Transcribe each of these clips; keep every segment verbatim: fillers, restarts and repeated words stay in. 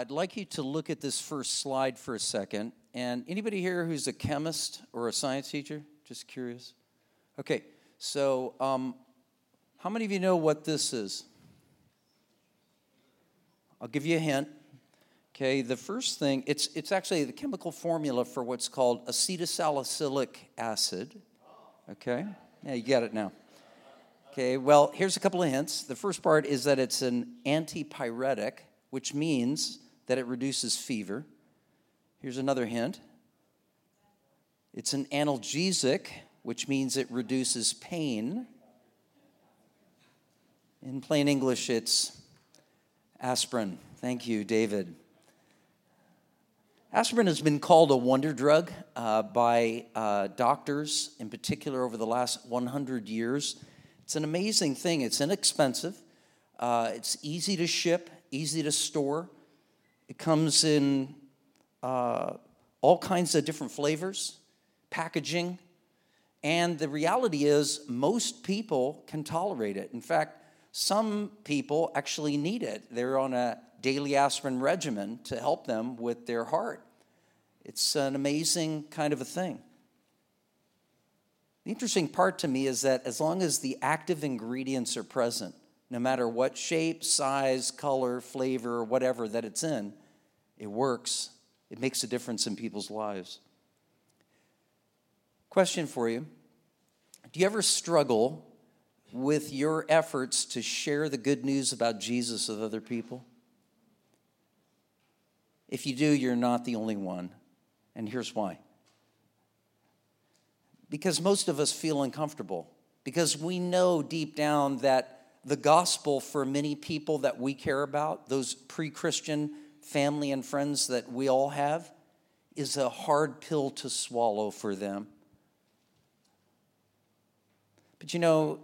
I'd like you to look at this first slide for a second. And anybody here who's a chemist or a science teacher? Just curious. Okay, so um, how many of you know what this is? I'll give you a hint. Okay, the first thing, it's it's actually the chemical formula for what's called acetylsalicylic acid. Okay, yeah, you got it now. Okay, well, here's a couple of hints. The first part is that it's an antipyretic, which means that it reduces fever. Here's another hint. It's an analgesic, which means it reduces pain. In plain English, it's aspirin. Thank you, David. Aspirin has been called a wonder drug uh, by uh, doctors, in particular over the last one hundred years. It's an amazing thing. It's inexpensive. Uh, it's easy to ship, easy to store. It comes in uh, all kinds of different flavors, packaging, and the reality is most people can tolerate it. In fact, some people actually need it. They're on a daily aspirin regimen to help them with their heart. It's an amazing kind of a thing. The interesting part to me is that as long as the active ingredients are present, no matter what shape, size, color, flavor, whatever that it's in, it works. It makes a difference in people's lives. Question for you. Do you ever struggle with your efforts to share the good news about Jesus with other people? If you do, you're not the only one. And here's why. Because most of us feel uncomfortable. Because we know deep down that the gospel for many people that we care about, those pre-Christian family and friends that we all have, is a hard pill to swallow for them. But you know,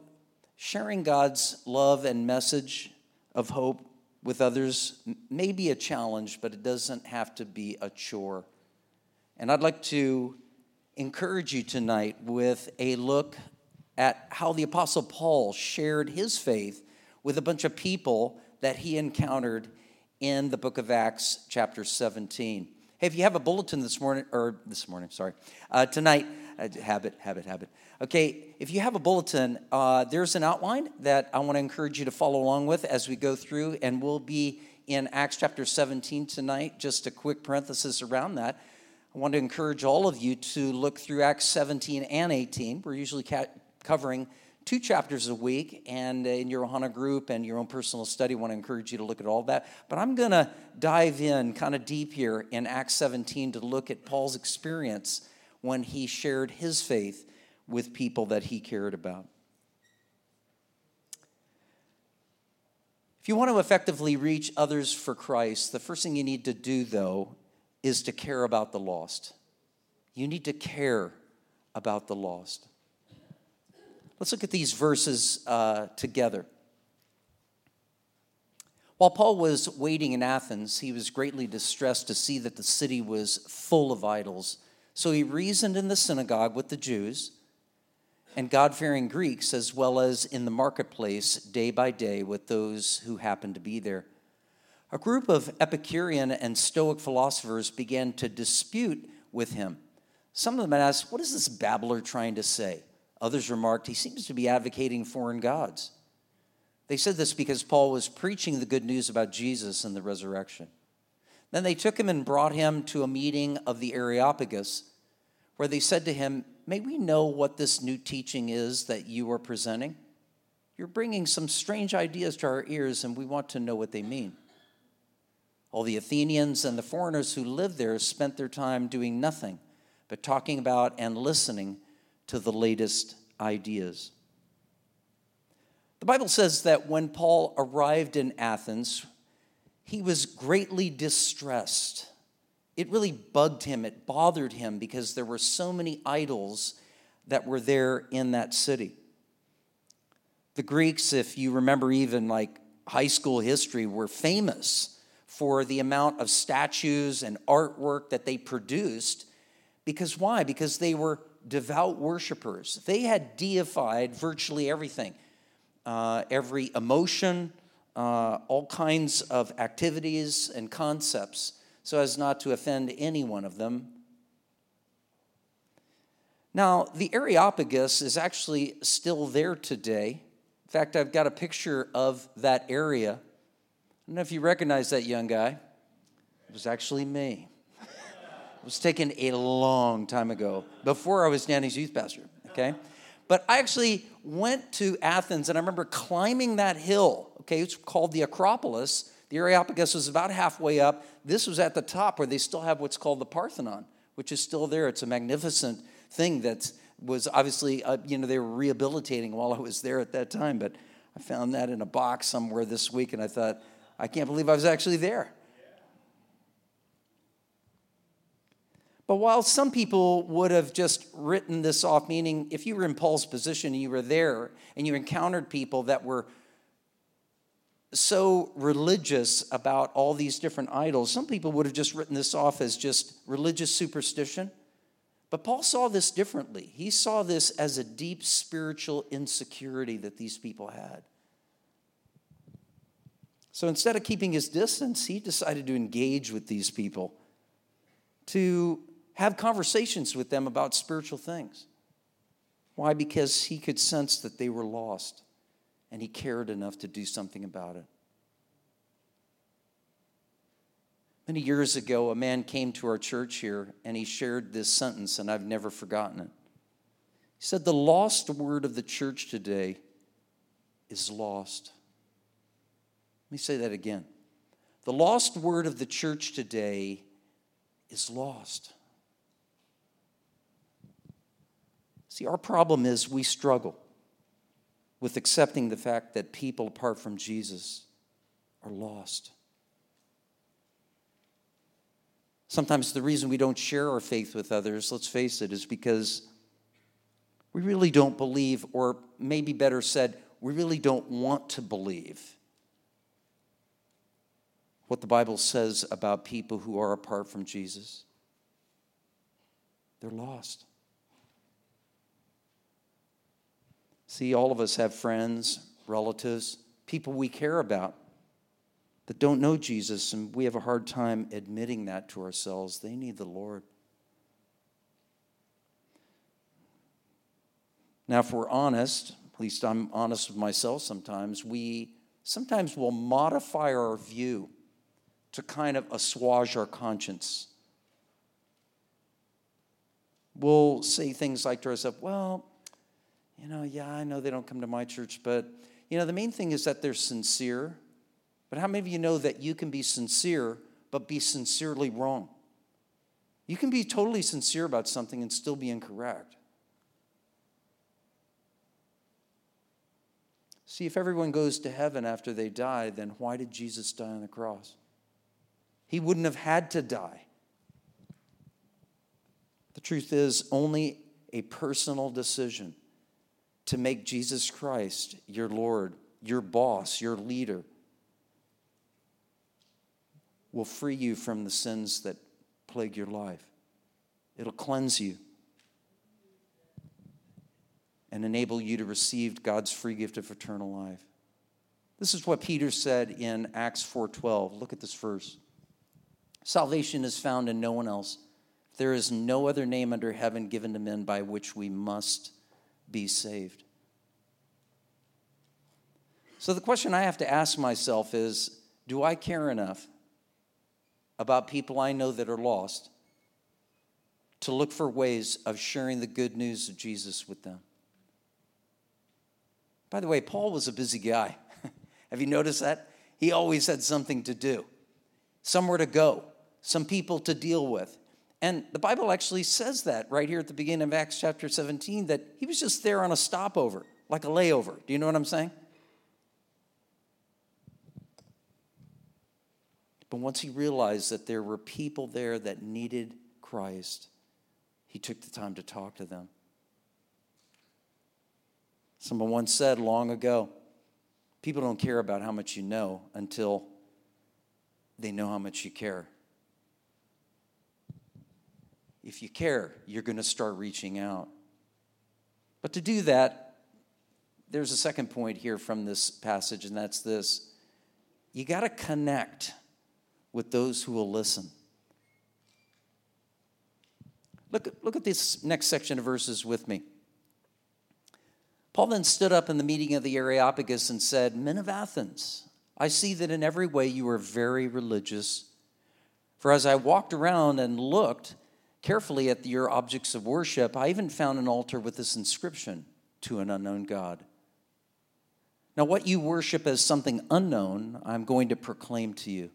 sharing God's love and message of hope with others may be a challenge, but it doesn't have to be a chore. And I'd like to encourage you tonight with a look at how the Apostle Paul shared his faith with a bunch of people that he encountered in the book of Acts, chapter seventeen. Hey, if you have a bulletin this morning, or this morning, sorry, uh, tonight, uh, habit, habit, habit. Okay, if you have a bulletin, uh, there's an outline that I want to encourage you to follow along with as we go through, and we'll be in Acts chapter seventeen tonight. Just a quick parenthesis around that. I want to encourage all of you to look through Acts seventeen and eighteen. We're usually ca- covering two chapters a week, and in your Ohana group and your own personal study, I want to encourage you to look at all that. But I'm going to dive in kind of deep here in Acts seventeen to look at Paul's experience when he shared his faith with people that he cared about. If you want to effectively reach others for Christ, the first thing you need to do, though, is to care about the lost. You need to care about the lost. Let's look at these verses uh, together. While Paul was waiting in Athens, he was greatly distressed to see that the city was full of idols. So he reasoned in the synagogue with the Jews and God-fearing Greeks, as well as in the marketplace day by day with those who happened to be there. A group of Epicurean and Stoic philosophers began to dispute with him. Some of them asked, "What is this babbler trying to say?" Others remarked, "He seems to be advocating foreign gods." They said this because Paul was preaching the good news about Jesus and the resurrection. Then they took him and brought him to a meeting of the Areopagus, where they said to him, "May we know what this new teaching is that you are presenting? You're bringing some strange ideas to our ears, and we want to know what they mean." All the Athenians and the foreigners who lived there spent their time doing nothing but talking about and listening to the latest ideas. The Bible says that when Paul arrived in Athens, he was greatly distressed. It really bugged him, it bothered him, because there were so many idols that were there in that city. The Greeks, if you remember even like high school history, were famous for the amount of statues and artwork that they produced. Because why? Because they were devout worshipers. They had deified virtually everything, uh, every emotion, uh, all kinds of activities and concepts so as not to offend any one of them. Now, the Areopagus is actually still there today. In fact, I've got a picture of that area. I don't know if you recognize that young guy. It was actually me. It was taken a long time ago, before I was Danny's youth pastor, okay? But I actually went to Athens, and I remember climbing that hill, okay? It's called the Acropolis. The Areopagus was about halfway up. This was at the top where they still have what's called the Parthenon, which is still there. It's a magnificent thing that was obviously, uh, you know, they were rehabilitating while I was there at that time. But I found that in a box somewhere this week, and I thought, I can't believe I was actually there. But while some people would have just written this off, meaning if you were in Paul's position and you were there and you encountered people that were so religious about all these different idols, some people would have just written this off as just religious superstition. But Paul saw this differently. He saw this as a deep spiritual insecurity that these people had. So instead of keeping his distance, he decided to engage with these people, to have conversations with them about spiritual things. Why? Because he could sense that they were lost, and he cared enough to do something about it. Many years ago, a man came to our church here, and he shared this sentence, and I've never forgotten it. He said, "The lost word of the church today is lost." Let me say that again. The lost word of the church today is lost. See, our problem is we struggle with accepting the fact that people apart from Jesus are lost. Sometimes the reason we don't share our faith with others, let's face it, is because we really don't believe, or maybe better said, we really don't want to believe what the Bible says about people who are apart from Jesus. They're lost. See, all of us have friends, relatives, people we care about that don't know Jesus, and we have a hard time admitting that to ourselves. They need the Lord. Now, if we're honest, at least I'm honest with myself sometimes, we sometimes will modify our view to kind of assuage our conscience. We'll say things like to ourselves, well, you know, yeah, I know they don't come to my church, but, you know, the main thing is that they're sincere. But how many of you know that you can be sincere, but be sincerely wrong? You can be totally sincere about something and still be incorrect. See, if everyone goes to heaven after they die, then why did Jesus die on the cross? He wouldn't have had to die. The truth is, only a personal decision to make Jesus Christ your Lord, your boss, your leader, will free you from the sins that plague your life. It'll cleanse you and enable you to receive God's free gift of eternal life. This is what Peter said in Acts four twelve. Look at this verse. Salvation is found in no one else. There is no other name under heaven given to men by which we must be saved. So the question I have to ask myself is, do I care enough about people I know that are lost to look for ways of sharing the good news of Jesus with them? By the way, Paul was a busy guy. Have you noticed that? He always had something to do, somewhere to go, some people to deal with. And the Bible actually says that right here at the beginning of Acts chapter seventeen, that he was just there on a stopover, like a layover. Do you know what I'm saying? But once he realized that there were people there that needed Christ, he took the time to talk to them. Someone once said long ago, people don't care about how much you know until they know how much you care. If you care, you're going to start reaching out. But to do that, there's a second point here from this passage, and that's this. you got to connect with those who will listen. Look, look at this next section of verses with me. Paul then stood up in the meeting of the Areopagus and said, "Men of Athens, I see that in every way you are very religious. For as I walked around and looked carefully at your objects of worship, I even found an altar with this inscription, 'To an unknown God.' Now what you worship as something unknown, I'm going to proclaim to you.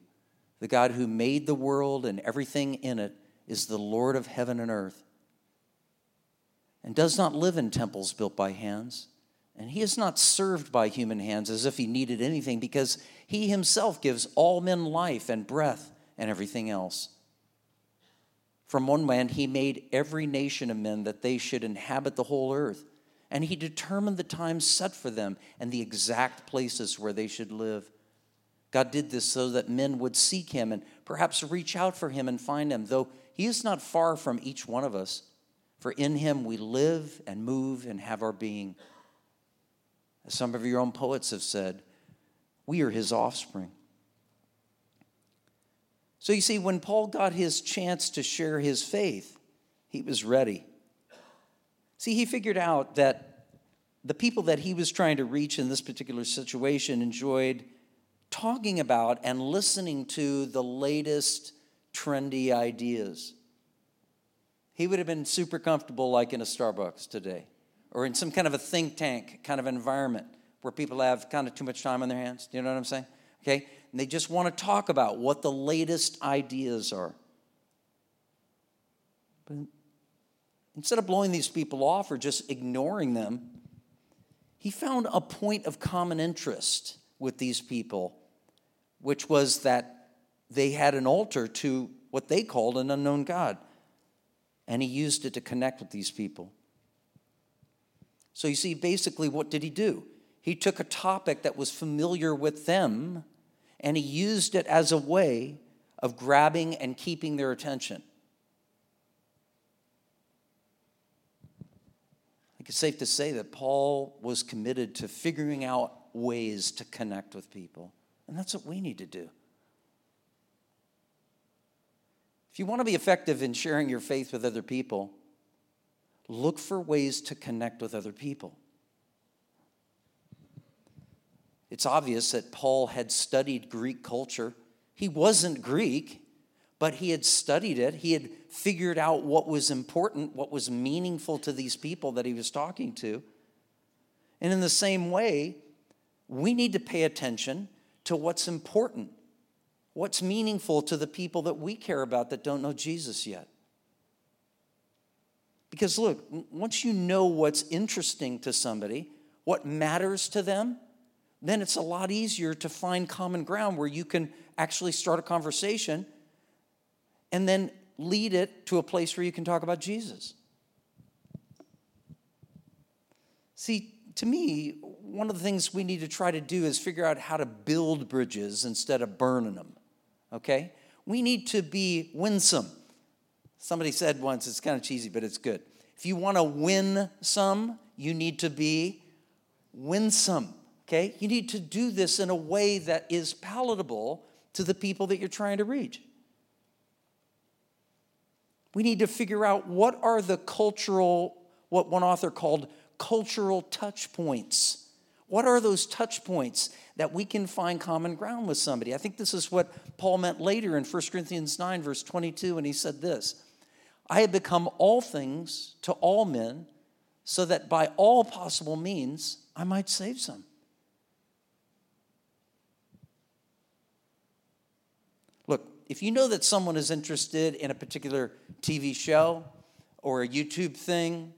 The God who made the world and everything in it is the Lord of heaven and earth, and does not live in temples built by hands. And he is not served by human hands as if he needed anything, because he himself gives all men life and breath and everything else. From one man he made every nation of men that they should inhabit the whole earth, and he determined the times set for them and the exact places where they should live. God did this so that men would seek him and perhaps reach out for him and find him, though he is not far from each one of us, for in him we live and move and have our being. As some of your own poets have said, we are his offspring." So you see, when Paul got his chance to share his faith, he was ready. See, he figured out that the people that he was trying to reach in this particular situation enjoyed talking about and listening to the latest trendy ideas. He would have been super comfortable like in a Starbucks today, or in some kind of a think tank kind of environment where people have kind of too much time on their hands. Do you know what I'm saying? Okay? And they just want to talk about what the latest ideas are. But instead of blowing these people off or just ignoring them, he found a point of common interest with these people, which was that they had an altar to what they called an unknown God. And he used it to connect with these people. So you see, basically, what did he do? He took a topic that was familiar with them, and he used it as a way of grabbing and keeping their attention. I think it's safe to say that Paul was committed to figuring out ways to connect with people. And that's what we need to do. If you want to be effective in sharing your faith with other people, look for ways to connect with other people. It's obvious that Paul had studied Greek culture. He wasn't Greek, but he had studied it. He had figured out what was important, what was meaningful to these people that he was talking to. And in the same way, we need to pay attention to what's important, what's meaningful to the people that we care about that don't know Jesus yet. Because look, once you know what's interesting to somebody, what matters to them, then it's a lot easier to find common ground where you can actually start a conversation and then lead it to a place where you can talk about Jesus. See, to me, one of the things we need to try to do is figure out how to build bridges instead of burning them, okay? We need to be winsome. Somebody said once, it's kind of cheesy, but it's good. If you want to win some, you need to be winsome, okay? You need to do this in a way that is palatable to the people that you're trying to reach. We need to figure out what are the cultural, what one author called cultural touch points. What are those touch points that we can find common ground with somebody? I think this is what Paul meant later in First Corinthians nine, verse twenty-two, and he said this, "I have become all things to all men, so that by all possible means I might save some." Look, if you know that someone is interested in a particular T V show or a YouTube thing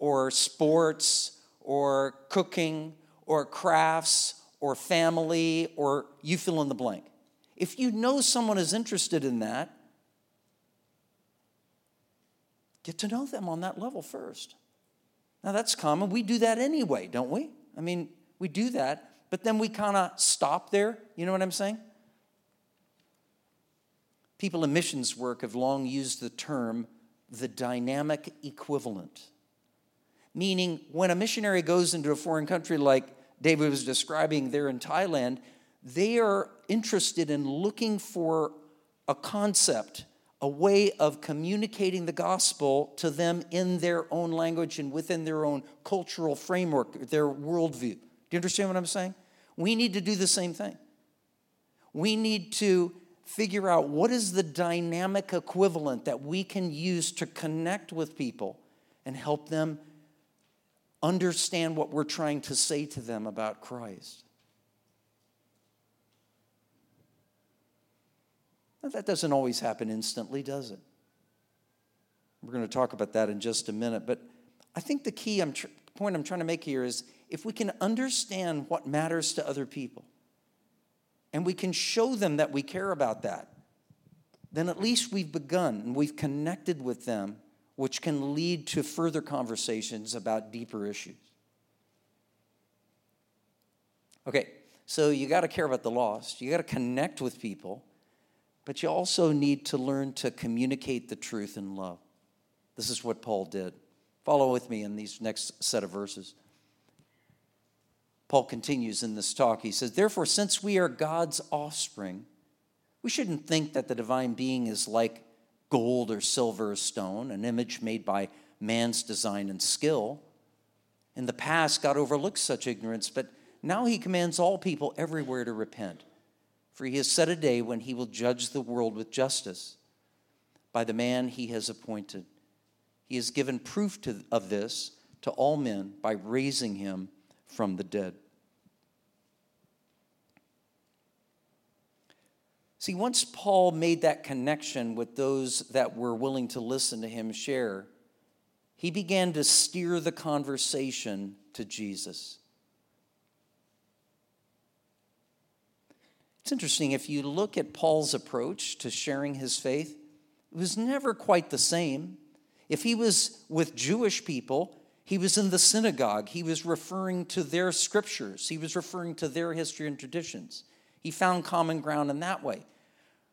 or sports or cooking or crafts, or family, or you fill in the blank. If you know someone is interested in that, get to know them on that level first. Now, that's common. We do that anyway, don't we? I mean, we do that, but then we kind of stop there. You know what I'm saying? People in missions work have long used the term the dynamic equivalent, meaning when a missionary goes into a foreign country like David was describing there in Thailand, they are interested in looking for a concept, a way of communicating the gospel to them in their own language and within their own cultural framework, their worldview. Do you understand what I'm saying? We need to do the same thing. We need to figure out what is the dynamic equivalent that we can use to connect with people and help them understand what we're trying to say to them about Christ. Now, that doesn't always happen instantly, does it? We're going to talk about that in just a minute, but I think the key I'm tr- point I'm trying to make here is if we can understand what matters to other people, and we can show them that we care about that, then at least we've begun and we've connected with them, which can lead to further conversations about deeper issues. Okay, so you got to care about the lost. You got to connect with people, but you also need to learn to communicate the truth in love. This is what Paul did. Follow with me in these next set of verses. Paul continues in this talk. He says, therefore, since we are God's offspring, we shouldn't think that the divine being is like gold or silver or stone, an image made by man's design and skill. In the past, God overlooked such ignorance, but now he commands all people everywhere to repent. For he has set a day when he will judge the world with justice by the man he has appointed. He has given proof to, of this to all men by raising him from the dead. See, once Paul made that connection with those that were willing to listen to him share, he began to steer the conversation to Jesus. It's interesting, if you look at Paul's approach to sharing his faith, it was never quite the same. If he was with Jewish people, he was in the synagogue. He was referring to their scriptures. He was referring to their history and traditions. He found common ground in that way.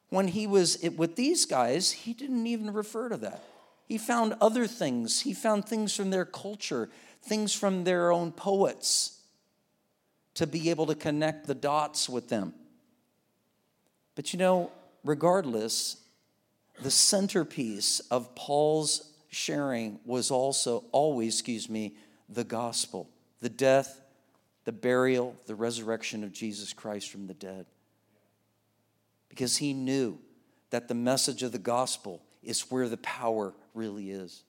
When he was with these guys, he didn't even refer to that. He found other things. He found things from their culture, things from their own poets, to be able to connect the dots with them. But you know, regardless, the centerpiece of Paul's sharing was also always, excuse me, the gospel, the death, the burial, the resurrection of Jesus Christ from the dead. Because he knew that the message of the gospel is where the power really is.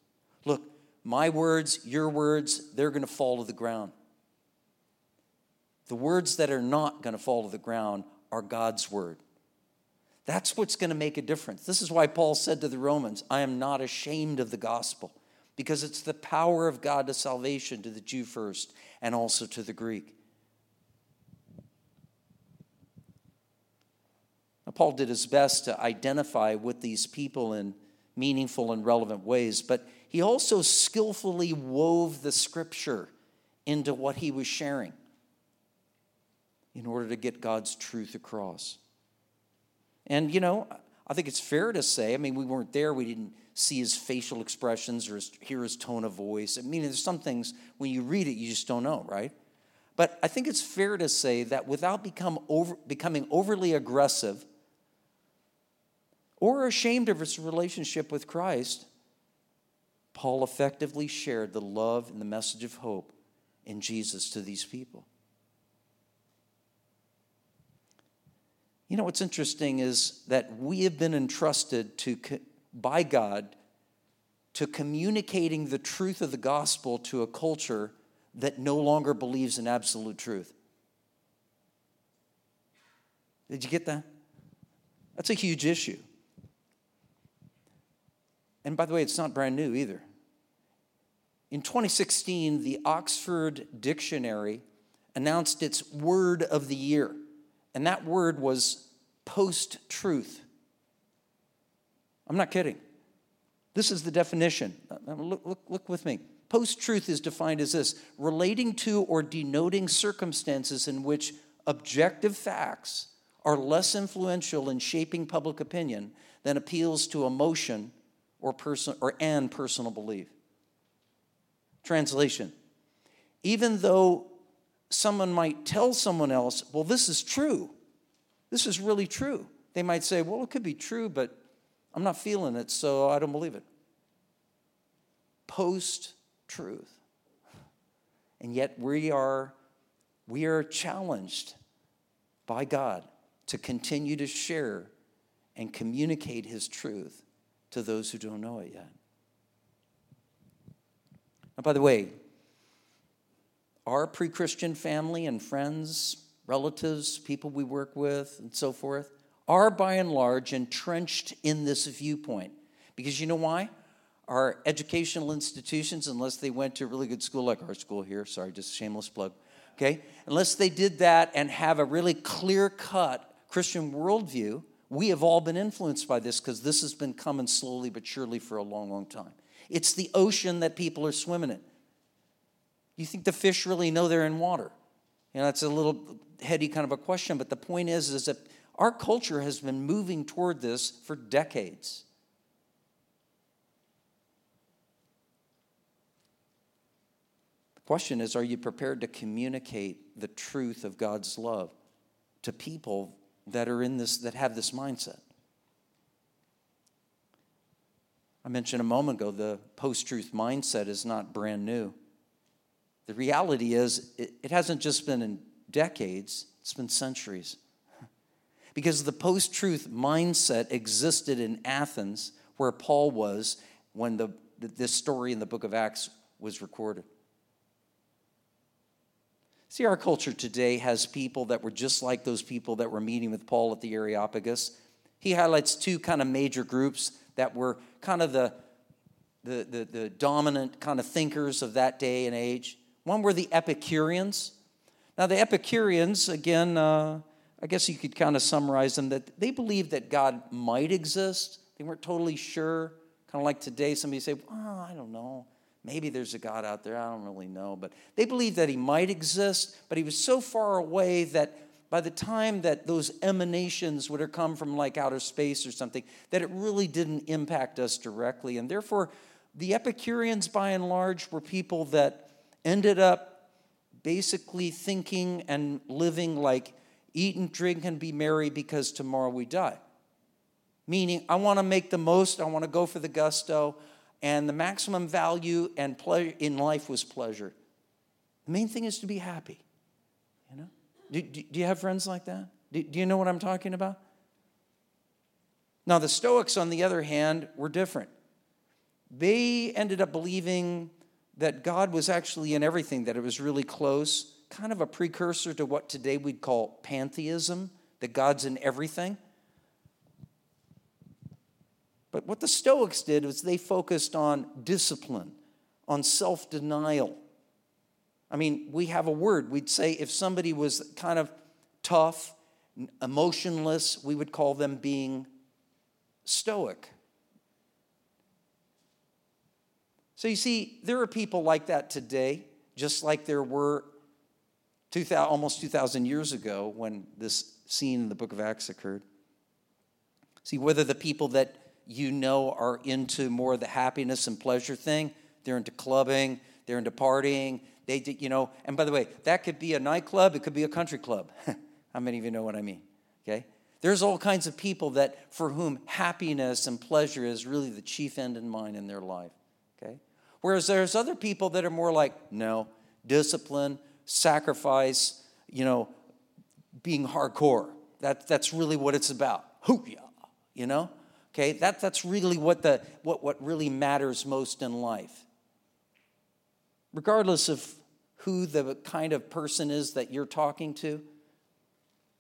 Look, my words, your words, they're going to fall to the ground. The words that are not going to fall to the ground are God's word. That's what's going to make a difference. This is why Paul said to the Romans, I am not ashamed of the gospel, because it's the power of God to salvation to the Jew first and also to the Greek. Now, Paul did his best to identify with these people in meaningful and relevant ways, but he also skillfully wove the scripture into what he was sharing in order to get God's truth across. And, you know, I think it's fair to say, I mean, we weren't there. We didn't see his facial expressions or his, hear his tone of voice. I mean, there's some things, when you read it, you just don't know, right? But I think it's fair to say that without become over, becoming overly aggressive or ashamed of his relationship with Christ, Paul effectively shared the love and the message of hope in Jesus to these people. You know, what's interesting is that we have been entrusted to by God to communicating the truth of the gospel to a culture that no longer believes in absolute truth. Did you get that? That's a huge issue. And by the way, it's not brand new either. In twenty sixteen, the Oxford Dictionary announced its word of the year. And that word was post-truth. I'm not kidding. This is the definition. Look, look, look with me. Post-truth is defined as this: relating to or denoting circumstances in which objective facts are less influential in shaping public opinion than appeals to emotion or person or and personal belief. Translation: even though someone might tell someone else, well, this is true, this is really true. They might say, well, it could be true, but I'm not feeling it, so I don't believe it. Post-truth. And yet we are, we are challenged by God to continue to share and communicate his truth to those who don't know it yet. Now, by the way, our pre-Christian family and friends, relatives, people we work with, and so forth, are by and large entrenched in this viewpoint. Because you know why? Our educational institutions, unless they went to a really good school like our school here, sorry, just a shameless plug, okay? Unless they did that and have a really clear-cut Christian worldview, we have all been influenced by this because this has been coming slowly but surely for a long, long time. It's the ocean that people are swimming in. You think the fish really know they're in water? You know, that's a little heady kind of a question, but the point is, is that our culture has been moving toward this for decades. The question is, are you prepared to communicate the truth of God's love to people that are in this, that have this mindset? I mentioned a moment ago, the post-truth mindset is not brand new. The reality is, it, it hasn't just been in decades, it's been centuries. Because the post-truth mindset existed in Athens, where Paul was when the, this story in the book of Acts was recorded. See, our culture today has people that were just like those people that were meeting with Paul at the Areopagus. He highlights two kind of major groups that were kind of the The, the, the dominant kind of thinkers of that day and age. One were the Epicureans. Now, the Epicureans, again, uh, I guess you could kind of summarize them, that they believed that God might exist. They weren't totally sure. Kind of like today, somebody say, well, I don't know. Maybe there's a God out there. I don't really know. But they believed that he might exist, but he was so far away that by the time that those emanations would have come from like outer space or something, that it really didn't impact us directly. And therefore, the Epicureans, by and large, were people that ended up basically thinking and living like eat and drink and be merry because tomorrow we die. Meaning, I want to make the most, I want to go for the gusto, and the maximum value and pleasure in life was pleasure. The main thing is to be happy. You know? Do, do, do you have friends like that? Do, do you know what I'm talking about? Now, the Stoics, on the other hand, were different. They ended up believing that God was actually in everything, that it was really close, kind of a precursor to what today we'd call pantheism, that God's in everything. But what the Stoics did was they focused on discipline, on self-denial. I mean, we have a word. We'd say if somebody was kind of tough, emotionless, we would call them being stoic. So you see, there are people like that today, just like there were two thousand, almost two thousand years ago when this scene in the book of Acts occurred. See, whether the people that you know are into more of the happiness and pleasure thing, they're into clubbing, they're into partying, they, you know, and by the way, that could be a nightclub, it could be a country club. How many of you know what I mean? Okay? There's all kinds of people that for whom happiness and pleasure is really the chief end in mind in their life. Okay? Whereas there's other people that are more like, no, discipline, sacrifice, you know, being hardcore. That, that's really what it's about. Hoo-yah, you know? Okay, that, that's really what, the, what, what really matters most in life. Regardless of who the kind of person is that you're talking to,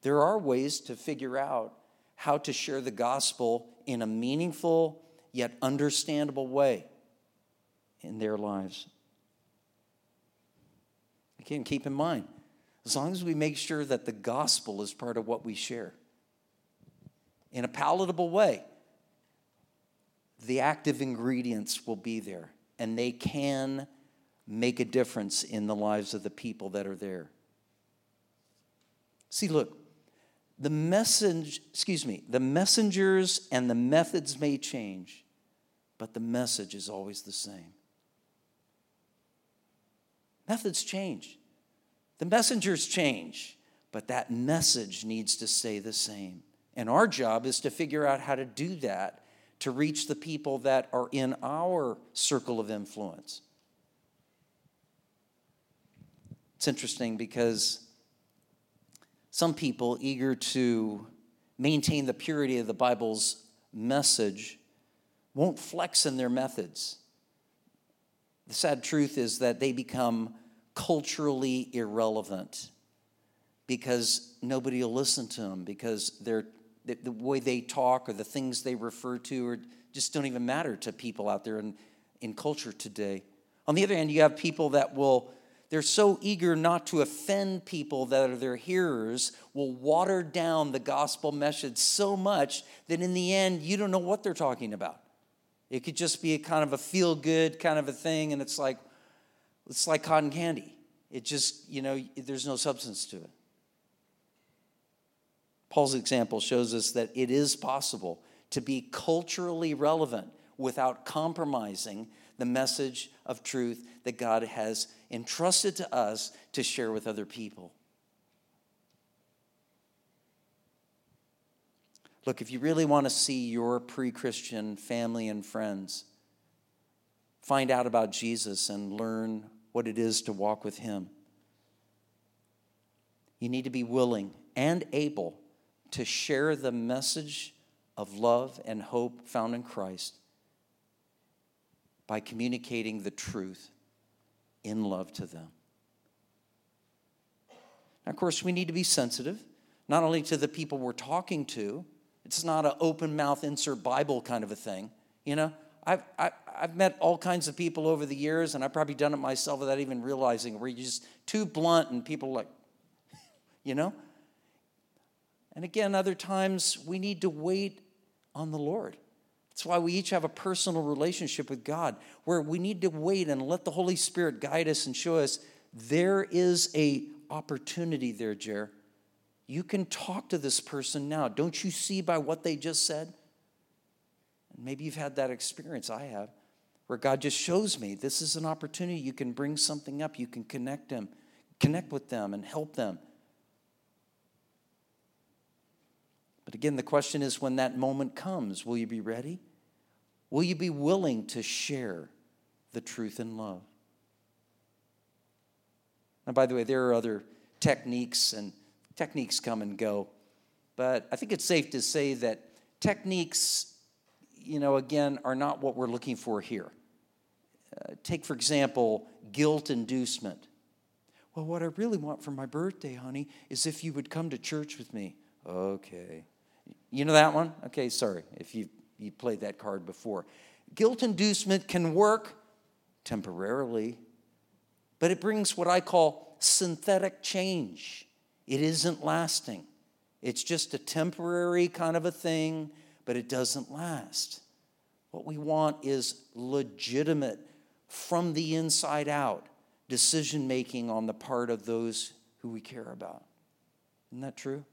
there are ways to figure out how to share the gospel in a meaningful yet understandable way in their lives. Again, keep in mind, as long as we make sure that the gospel is part of what we share in a palatable way, the active ingredients will be there, and they can make a difference in the lives of the people that are there. See, look, the message, excuse me, the messengers and the methods may change, but the message is always the same. Methods change. The messengers change, But that message needs to stay the same. And our job is to figure out how to do that to reach the people that are in our circle of influence. It's interesting because some people eager to maintain the purity of the Bible's message won't flex in their methods. The sad truth is that they become culturally irrelevant because nobody will listen to them, because they're, the, the way they talk or the things they refer to or just don't even matter to people out there in, in culture today. On the other hand, you have people that will, they're so eager not to offend people that are their hearers, will water down the gospel message so much that in the end, you don't know what they're talking about. It could just be a kind of a feel-good kind of a thing, and it's like, it's like cotton candy. It just, you know, there's no substance to it. Paul's example shows us that it is possible to be culturally relevant without compromising the message of truth that God has entrusted to us to share with other people. Look, if you really want to see your pre-Christian family and friends find out about Jesus and learn what it is to walk with him, you need to be willing and able to share the message of love and hope found in Christ by communicating the truth in love to them. Now, of course, we need to be sensitive, not only to the people we're talking to. It's not an open-mouth, insert Bible kind of a thing. You know, I've, I, I've met all kinds of people over the years, and I've probably done it myself without even realizing, where you're just too blunt and people are like, you know? And again, other times, we need to wait on the Lord. That's why we each have a personal relationship with God, where we need to wait and let the Holy Spirit guide us and show us there is a opportunity there, Jer. You can talk to this person now. Don't you see by what they just said? And maybe you've had that experience. I have, where God just shows me this is an opportunity. You can bring something up. You can connect them, connect with them and help them. But again, the question is, when that moment comes, will you be ready? Will you be willing to share the truth in love? Now, by the way, there are other techniques and Techniques come and go, but I think it's safe to say that techniques, you know, again, are not what we're looking for here. Uh, take, for example, guilt inducement. Well, what I really want for my birthday, honey, is if you would come to church with me. Okay. You know that one? Okay, sorry if you you played that card before. Guilt inducement can work temporarily, but it brings what I call synthetic change. It isn't lasting. It's just a temporary kind of a thing, but it doesn't last. What we want is legitimate, from the inside out, decision-making on the part of those who we care about. Isn't that true?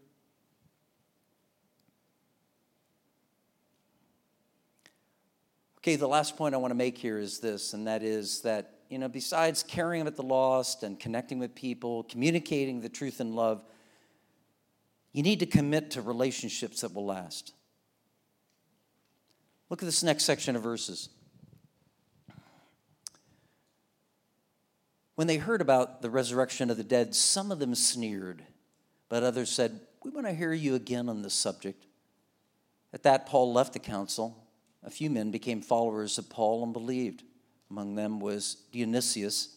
Okay, the last point I want to make here is this, and that is that, you know, besides caring about the lost and connecting with people, communicating the truth in love, you need to commit to relationships that will last. Look at this next section of verses. When they heard about the resurrection of the dead, some of them sneered, but others said, "We want to hear you again on this subject." At that, Paul left the council. A few men became followers of Paul and believed. Among them was Dionysius,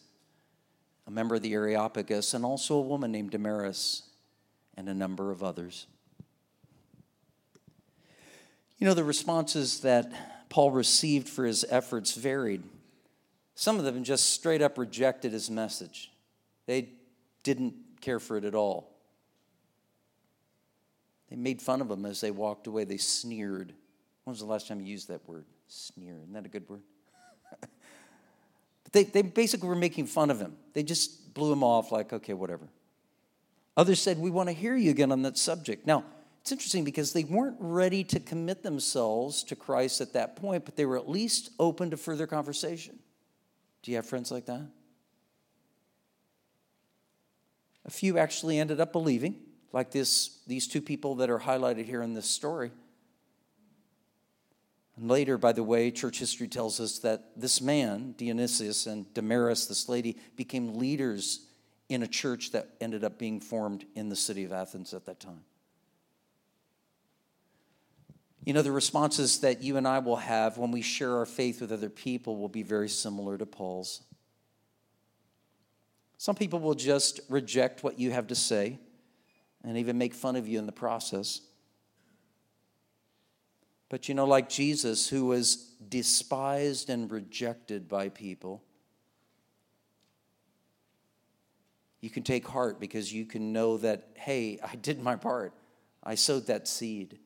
a member of the Areopagus, and also a woman named Damaris, and a number of others. You know, the responses that Paul received for his efforts varied. Some of them just straight up rejected his message. They didn't care for it at all. They made fun of him as they walked away. They sneered. When was the last time you used that word? Sneer. Isn't that a good word? They, they basically were making fun of him. They just blew him off like, okay, whatever. Others said, "We want to hear you again on that subject." Now, it's interesting because they weren't ready to commit themselves to Christ at that point, but they were at least open to further conversation. Do you have friends like that? A few actually ended up believing, like this, these two people that are highlighted here in this story. And later, by the way, church history tells us that this man, Dionysius, and Damaris, this lady, became leaders in a church that ended up being formed in the city of Athens at that time. You know, the responses that you and I will have when we share our faith with other people will be very similar to Paul's. Some people will just reject what you have to say and even make fun of you in the process. But, you know, like Jesus, who was despised and rejected by people, you can take heart because you can know that, hey, I did my part. I sowed that seed.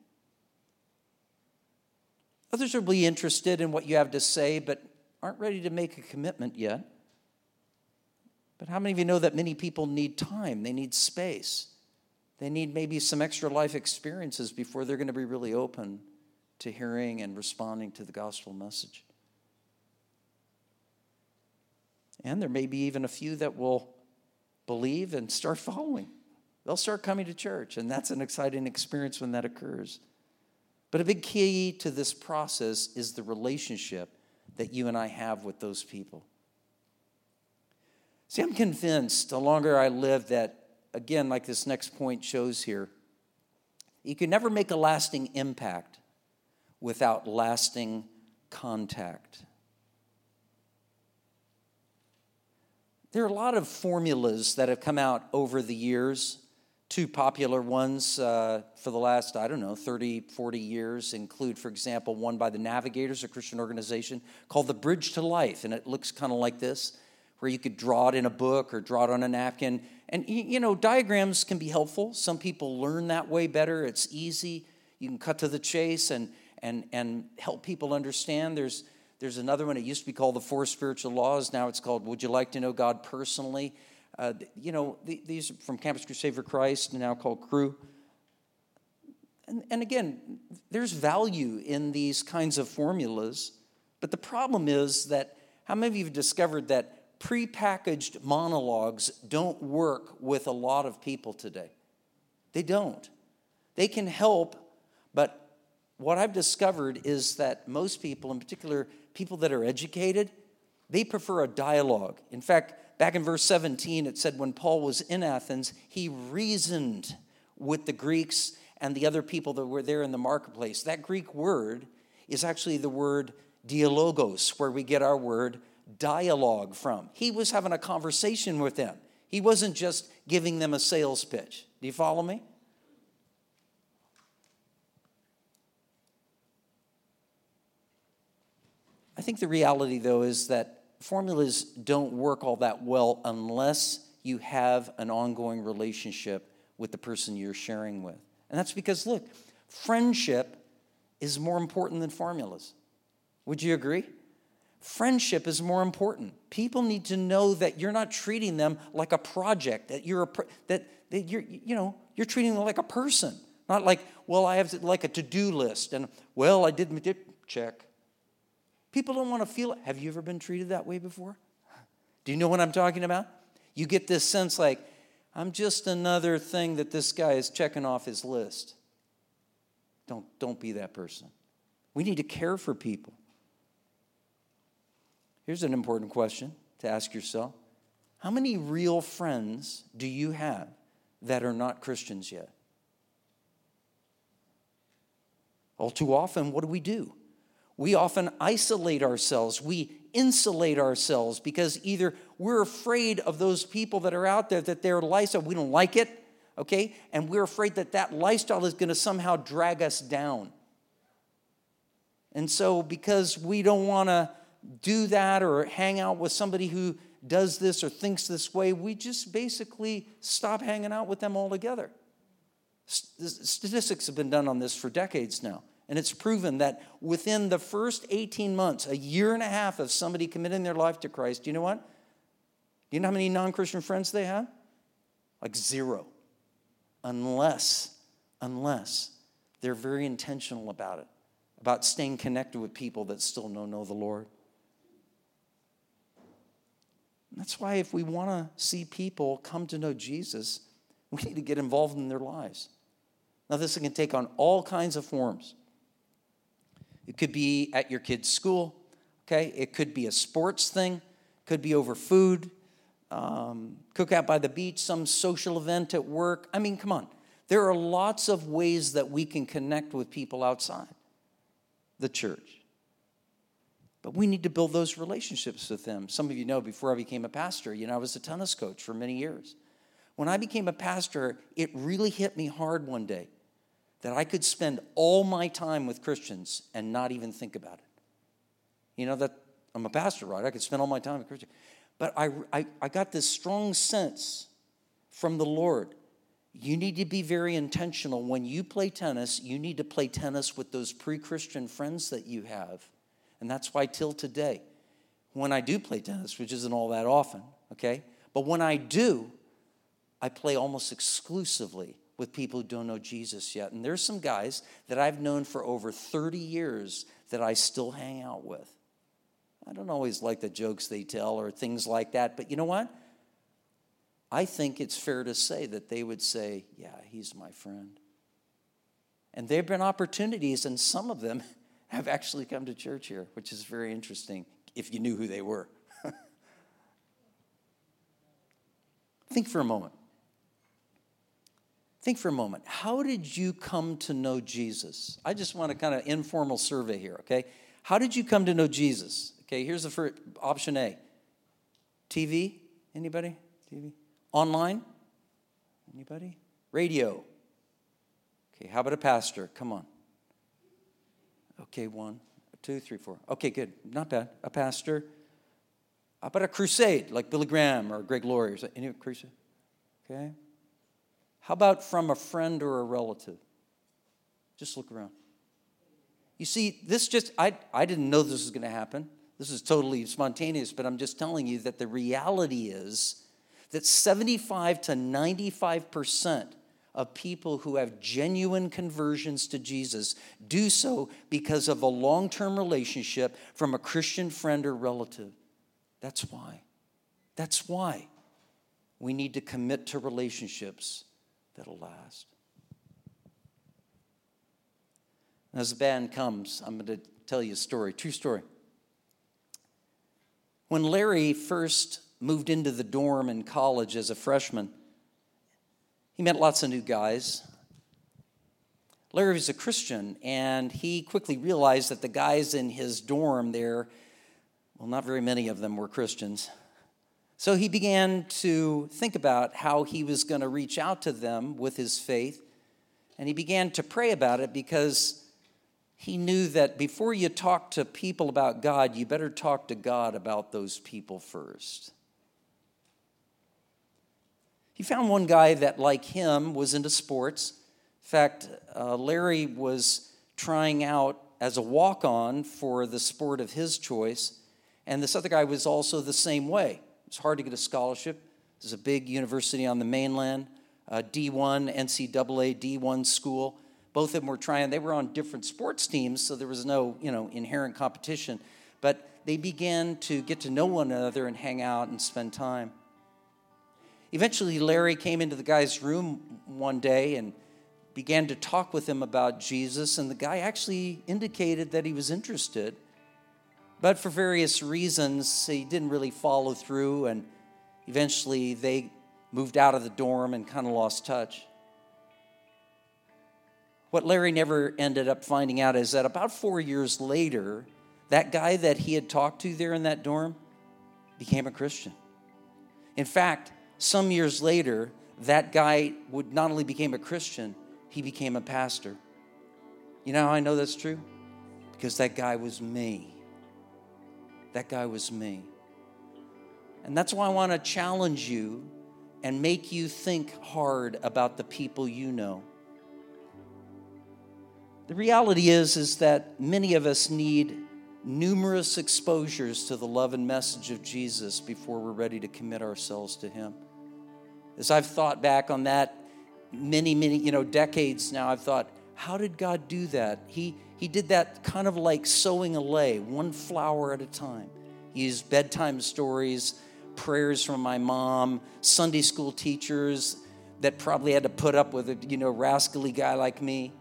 Others will be interested in what you have to say, but aren't ready to make a commitment yet. But how many of you know that many people need time? They need space. They need maybe some extra life experiences before they're going to be really open to hearing and responding to the gospel message. And there may be even a few that will believe and start following. They'll start coming to church, and that's an exciting experience when that occurs. But a big key to this process is the relationship that you and I have with those people. See, I'm convinced the longer I live that, again, like this next point shows here, you can never make a lasting impact without lasting contact. There are a lot of formulas that have come out over the years. Two popular ones uh, for the last, I don't know, thirty, forty years include, for example, one by the Navigators, a Christian organization, called the Bridge to Life. And it looks kind of like this, where you could draw it in a book or draw it on a napkin. And, you know, diagrams can be helpful. Some people learn that way better. It's easy. You can cut to the chase and and and help people understand. There's, there's another one. It used to be called the Four Spiritual Laws. Now it's called, Would You Like to Know God Personally? Uh, you know, the, these are from Campus Crusade for Christ, now called Crew. And, and again, there's value in these kinds of formulas. But the problem is that, how many of you have discovered that prepackaged monologues don't work with a lot of people today? They don't. They can help, but what I've discovered is that most people, in particular people that are educated, they prefer a dialogue. In fact, back in verse seventeen, it said when Paul was in Athens, he reasoned with the Greeks and the other people that were there in the marketplace. That Greek word is actually the word dialogos, where we get our word dialogue from. He was having a conversation with them. He wasn't just giving them a sales pitch. Do you follow me? I think the reality, though, is that formulas don't work all that well unless you have an ongoing relationship with the person you're sharing with. And that's because, look, friendship is more important than formulas. Would you agree? Friendship is more important. People need to know that you're not treating them like a project, that you're a, that, that you're, you know, you're treating them like a person, not like, well, I have to, like a to-do list, and well, I did my dip check. People don't want to feel it. Have you ever been treated that way before? Do you know what I'm talking about? You get this sense like, I'm just another thing that this guy is checking off his list. Don't, don't be that person. We need to care for people. Here's an important question to ask yourself. How many real friends do you have that are not Christians yet? All too often, what do we do? We often isolate ourselves. We insulate ourselves because either we're afraid of those people that are out there, that their lifestyle, we don't like it, okay? And we're afraid that that lifestyle is going to somehow drag us down. And so because we don't want to do that or hang out with somebody who does this or thinks this way, we just basically stop hanging out with them altogether. Statistics have been done on this for decades now. And it's proven that within the first eighteen months, a year and a half of somebody committing their life to Christ, do you know what? Do you know how many non-Christian friends they have? Like zero. Unless, unless they're very intentional about it, about staying connected with people that still don't know the Lord. And that's why if we want to see people come to know Jesus, We need to get involved in their lives. Now, this can take on all kinds of forms. It could be at your kid's school, okay? It could be a sports thing. It could be over food, um, cookout by the beach, some social event at work. I mean, come on. There are lots of ways that we can connect with people outside the church. But we need to build those relationships with them. Some of you know, before I became a pastor, you know, I was a tennis coach for many years. When I became a pastor, it really hit me hard one day that I could spend all my time with Christians and not even think about it. You know, that I'm a pastor, right? I could spend all my time with Christians. But I, I, I got this strong sense from the Lord. You need to be very intentional. When you play tennis, you need to play tennis with those pre-Christian friends that you have. And that's why till today, when I do play tennis, which isn't all that often, okay? But when I do, I play almost exclusively with people who don't know Jesus yet. And there's some guys that I've known for over thirty years that I still hang out with. I don't always like the jokes they tell or things like that, but you know what? I think it's fair to say that they would say, yeah, he's my friend. And there have been opportunities, and some of them have actually come to church here, which is very interesting if you knew who they were. Think for a moment. Think for a moment. How did you come to know Jesus? I just want to kind of informal survey here, okay? How did you come to know Jesus? Okay, here's the first option A. T V? Anybody? T V? Online? Anybody? Radio? Okay, how about a pastor? Come on. Okay, one, two, three, four. Okay, good. Not bad. A pastor. How about a crusade, like Billy Graham or Greg Laurie? Is that any crusade? Okay. How about from a friend or a relative? Just look around. You see, this just, I, I didn't know this was going to happen. This is totally spontaneous, but I'm just telling you that the reality is that seventy-five to ninety-five percent of people who have genuine conversions to Jesus do so because of a long-term relationship from a Christian friend or relative. That's why. That's why we need to commit to relationships that'll last. As the band comes, I'm going to tell you a story, true story. When Larry first moved into the dorm in college as a freshman, he met lots of new guys. Larry was a Christian, and he quickly realized that the guys in his dorm there, well, not very many of them were Christians. So he began to think about how he was going to reach out to them with his faith, and he began to pray about it because he knew that before you talk to people about God, you better talk to God about those people first. He found one guy that, like him, was into sports. In fact, uh, Larry was trying out as a walk-on for the sport of his choice, and this other guy was also the same way. It was hard to get a scholarship. It was a big university on the mainland, uh, D one, N C double A, D one school. Both of them were trying. They were on different sports teams, so there was no, you know, inherent competition. But they began to get to know one another and hang out and spend time. Eventually, Larry came into the guy's room one day and began to talk with him about Jesus, and the guy actually indicated that he was interested, but for various reasons, he didn't really follow through, and eventually they moved out of the dorm and kind of lost touch. What Larry never ended up finding out is that about four years later, that guy that he had talked to there in that dorm became a Christian. In fact, some years later, that guy would not only became a Christian, he became a pastor. You know how I know that's true? Because that guy was me. That guy was me. And that's why I want to challenge you and make you think hard about the people you know. The reality is, is that many of us need numerous exposures to the love and message of Jesus before we're ready to commit ourselves to him. As I've thought back on that many, many, you know, decades now, I've thought, how did God do that? He he did that kind of like sowing a lay, one flower at a time. He used bedtime stories, prayers from my mom, Sunday school teachers, that probably had to put up with a, you know, rascally guy like me,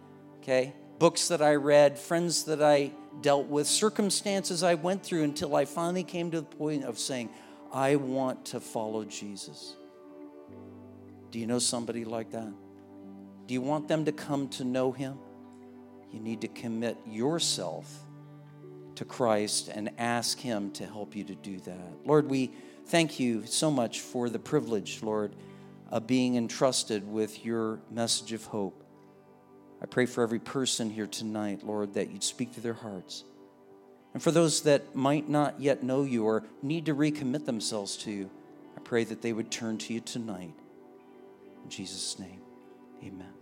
okay? Books that I read, friends that I dealt with, circumstances I went through until I finally came to the point of saying, I want to follow Jesus. Do you know somebody like that? Do you want them to come to know him? You need to commit yourself to Christ and ask him to help you to do that. Lord, we thank you so much for the privilege, Lord, of being entrusted with your message of hope. I pray for every person here tonight, Lord, that you'd speak to their hearts. And for those that might not yet know you or need to recommit themselves to you, I pray that they would turn to you tonight. In Jesus' name, amen.